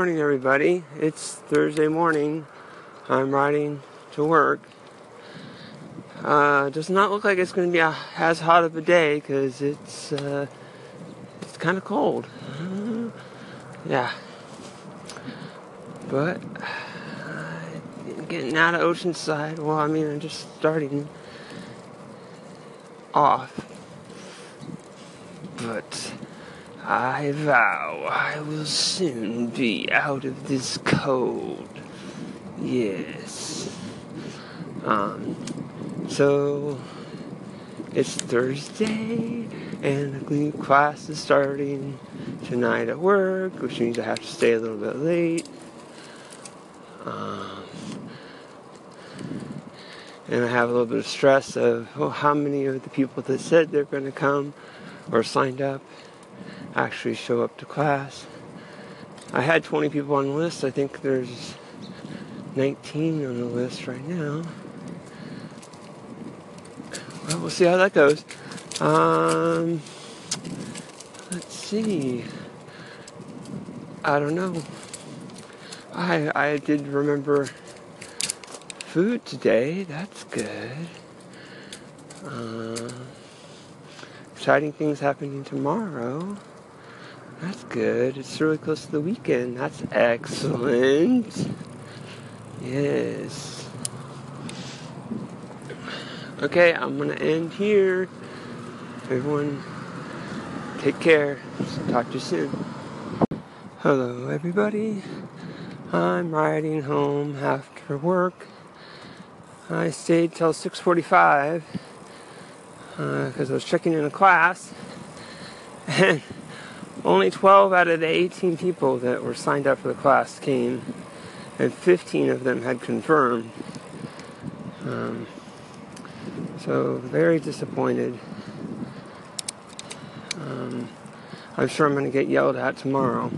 Morning, everybody. It's Thursday morning. I'm riding to work. Does not look like it's going to be as hot of a day because it's kind of cold. Yeah, but getting out of Oceanside. Well, I mean, I'm just starting off, but I vow I will soon be out of this cold. Yes. So it's Thursday and the glee class is starting tonight at work, which means I have to stay a little bit late. And I have a little bit of stress of how many of the people that said they're going to come or signed up actually show up to class. I had 20 people on the list. I think there's 19 on the list right now. Well, we'll see how that goes. Let's see. I don't know. I did remember food today. That's good. Exciting things happening tomorrow. That's good. It's really close to the weekend. That's excellent. Yes. Okay, I'm going to end here. Everyone, take care. Talk to you soon. Hello, everybody. I'm riding home after work. I stayed till 6:45 because I was checking in a class. And only 12 out of the 18 people that were signed up for the class came, and 15 of them had confirmed. So very disappointed. I'm sure I'm going to get yelled at tomorrow.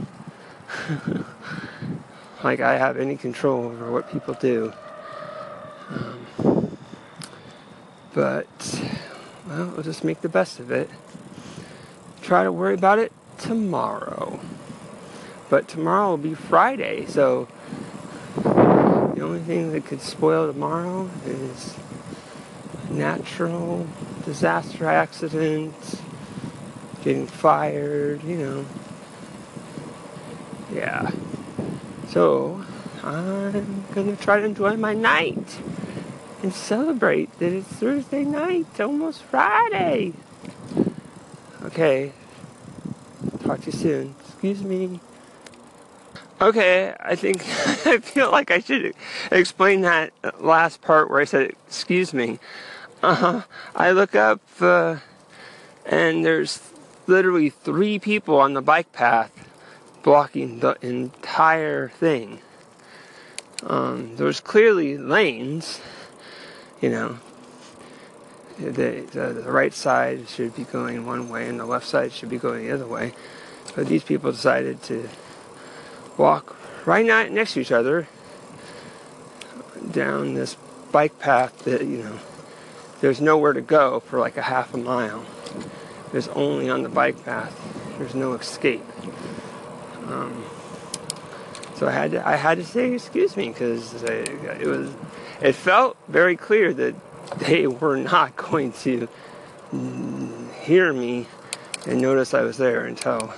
Like I have any control over what people do. But, well, we'll just make the best of it. Try to worry about it tomorrow. But tomorrow will be Friday, so the only thing that could spoil tomorrow is natural disaster, accidents, getting fired, you know. Yeah. So I'm going to try to enjoy my night and celebrate that it's Thursday night, almost Friday. Okay. Talk to you soon. Excuse me. Okay, I think I feel like I should explain that last part where I said, excuse me. I look up and there's literally 3 people on the bike path blocking the entire thing. There's clearly lanes, you know. The right side should be going one way and the left side should be going the other way. But these people decided to walk right next to each other down this bike path that, you know, there's nowhere to go for like a half a mile. There's only on the bike path. There's no escape. So I had to say excuse me because it felt very clear that they were not going to hear me and notice I was there until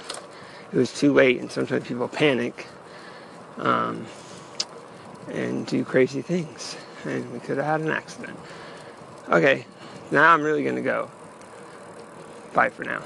it was too late. And sometimes people panic and do crazy things, and we could have had an accident. Okay, now I'm really gonna go. Bye for now.